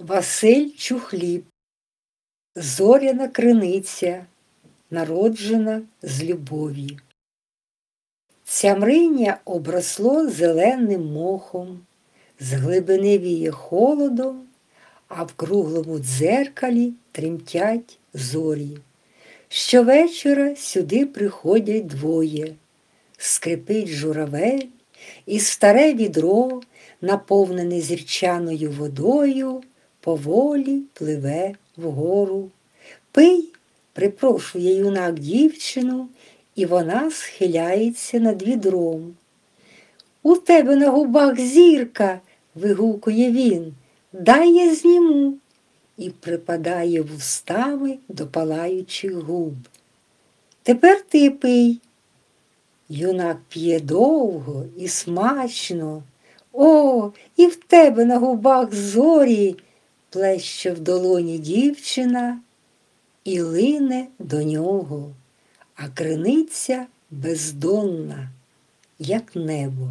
Василь Чухліб, зоряна криниця, народжена з любові. Цямриння обросло зеленим мохом, з глибини віє холодом, а в круглому дзеркалі тремтять зорі. Щовечора сюди приходять двоє. Скрипить журавель, і старе відро, наповнене зірчаною водою, поволі пливе вгору. «Пий!» – припрошує юнак дівчину, і вона схиляється над відром. «У тебе на губах зірка!» – вигукує він. «Дай я зніму!» І припадає вустами до палаючих губ. «Тепер ти пий!» Юнак п'є довго і смачно. «О, і в тебе на губах зорі!» – плеще в долоні дівчина і лине до нього, а криниця бездонна, як небо.